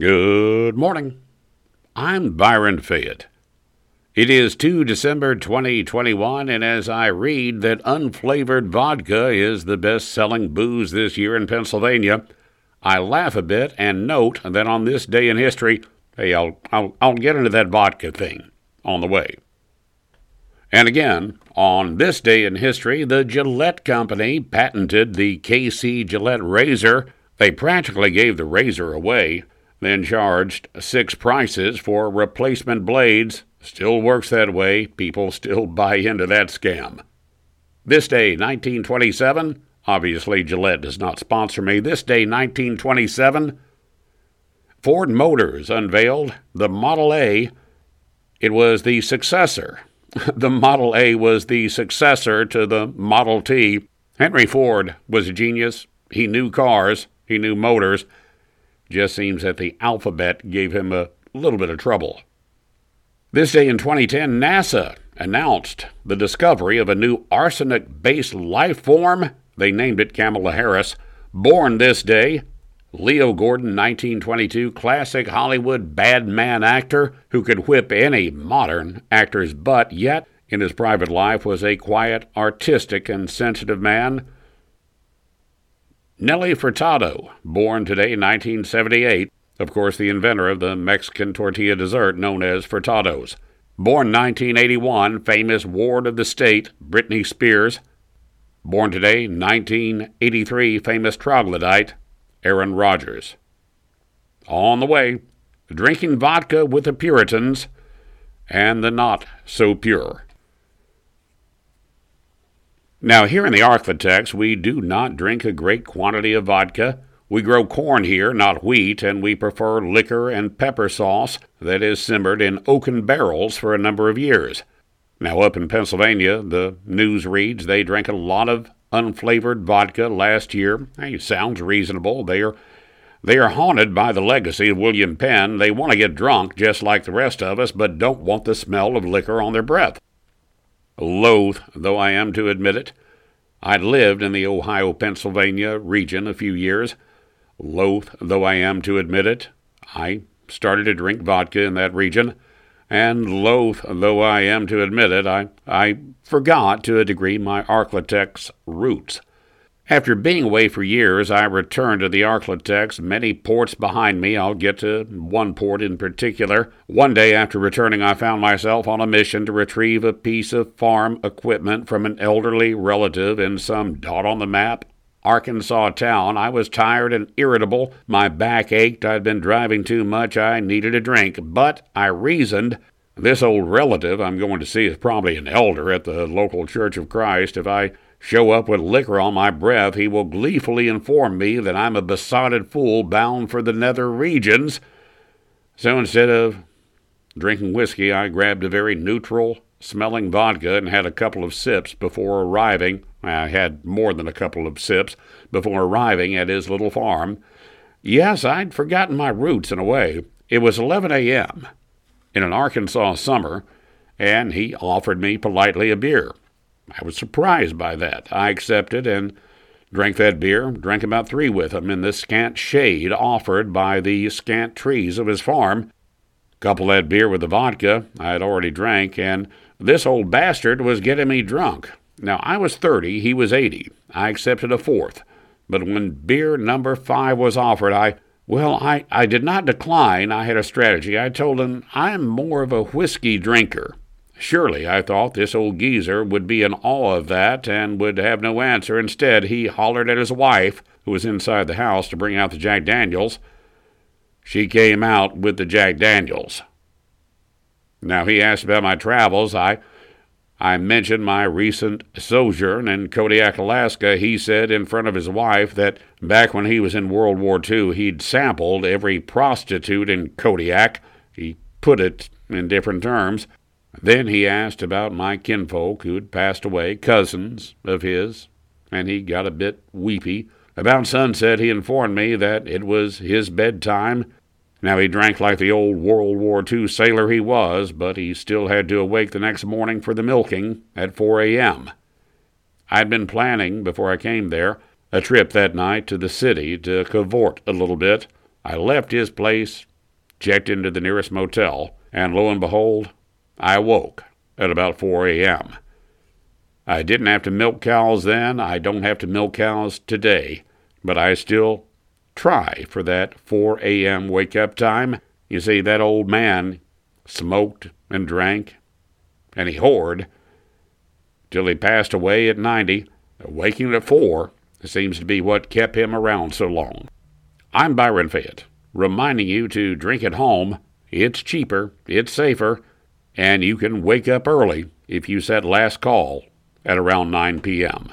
Good morning. I'm Byron Fayette. It is 2 December 2021, and as I read that unflavored vodka is the best-selling booze this year in Pennsylvania, I laugh a bit and note that on this day in history, hey, I'll get into that vodka thing on the way. And again, on this day in history, the Gillette Company patented the KC Gillette razor. They practically gave the razor away, then charged 6 prices for replacement blades. Still works that way. People still buy into that scam. This day, 1927, obviously Gillette does not sponsor me. This day, 1927, Ford Motors unveiled the Model A. It was the successor. The Model A was the successor to the Model T. Henry Ford was a genius. He knew cars. He knew motors. Just seems that the alphabet gave him a little bit of trouble. This day in 2010, NASA announced the discovery of a new arsenic-based life form. They named it Kamala Harris. Born this day, Leo Gordon, 1922, classic Hollywood bad man actor who could whip any modern actor's butt, yet in his private life was a quiet, artistic, and sensitive man. Nelly Furtado, born today, 1978, of course the inventor of the Mexican tortilla dessert known as Furtados. Born 1981, famous ward of the state, Britney Spears. Born today, 1983, famous troglodyte, Aaron Rodgers. On the way, drinking vodka with the Puritans and the not-so-pure. Now, here in the Arquitex, we do not drink a great quantity of vodka. We grow corn here, not wheat, and we prefer liquor and pepper sauce that is simmered in oaken barrels for a number of years. Now, up in Pennsylvania, the news reads they drank a lot of unflavored vodka last year. Hey, sounds reasonable. They are haunted by the legacy of William Penn. They want to get drunk just like the rest of us, but don't want the smell of liquor on their breath. Loath though I am to admit it, I'd lived in the Ohio-Pennsylvania region a few years. Loath though I am to admit it, I started to drink vodka in that region, and loath though I am to admit it, I forgot to a degree my Arklatex roots. After being away for years, I returned to the Arklatex, many ports behind me. I'll get to one port in particular. One day after returning, I found myself on a mission to retrieve a piece of farm equipment from an elderly relative in some dot-on-the-map Arkansas town. I was tired and irritable. My back ached. I'd been driving too much. I needed a drink. But I reasoned, this old relative I'm going to see is probably an elder at the local Church of Christ. If I show up with liquor on my breath, he will gleefully inform me that I'm a besotted fool bound for the nether regions. So instead of drinking whiskey, I grabbed a very neutral-smelling vodka and had a couple of sips before arriving. I had more than a couple of sips before arriving at his little farm. Yes, I'd forgotten my roots in a way. It was 11 a.m. in an Arkansas summer, and he offered me politely a beer. I was surprised by that. I accepted and drank that beer, drank about 3 with him in the scant shade offered by the scant trees of his farm. Couple that beer with the vodka I had already drank, and this old bastard was getting me drunk. Now, I was 30, he was 80. I accepted a 4th, but when beer number 5 was offered, I did not decline. I had a strategy. I told him, I'm more of a whiskey drinker. Surely, I thought, this old geezer would be in awe of that and would have no answer. Instead, he hollered at his wife, who was inside the house, to bring out the Jack Daniels. She came out with the Jack Daniels. Now, he asked about my travels. I mentioned my recent sojourn in Kodiak, Alaska. He said in front of his wife that back when he was in World War II, he'd sampled every prostitute in Kodiak. He put it in different terms. Then he asked about my kinfolk who'd passed away, cousins of his, and he got a bit weepy. About sunset, he informed me that it was his bedtime. Now, he drank like the old World War II sailor he was, but he still had to awake the next morning for the milking at 4 a.m. I'd been planning, before I came there, a trip that night to the city to cavort a little bit. I left his place, checked into the nearest motel, and lo and behold, I woke at about 4 a.m. I didn't have to milk cows then, I don't have to milk cows today, but I still try for that 4 a.m. wake-up time. You see, that old man smoked and drank, and he whored, till he passed away at 90. Waking at 4 seems to be what kept him around so long. I'm Byron Fayette, reminding you to drink at home. It's cheaper, it's safer, and you can wake up early if you set last call at around 9 p.m.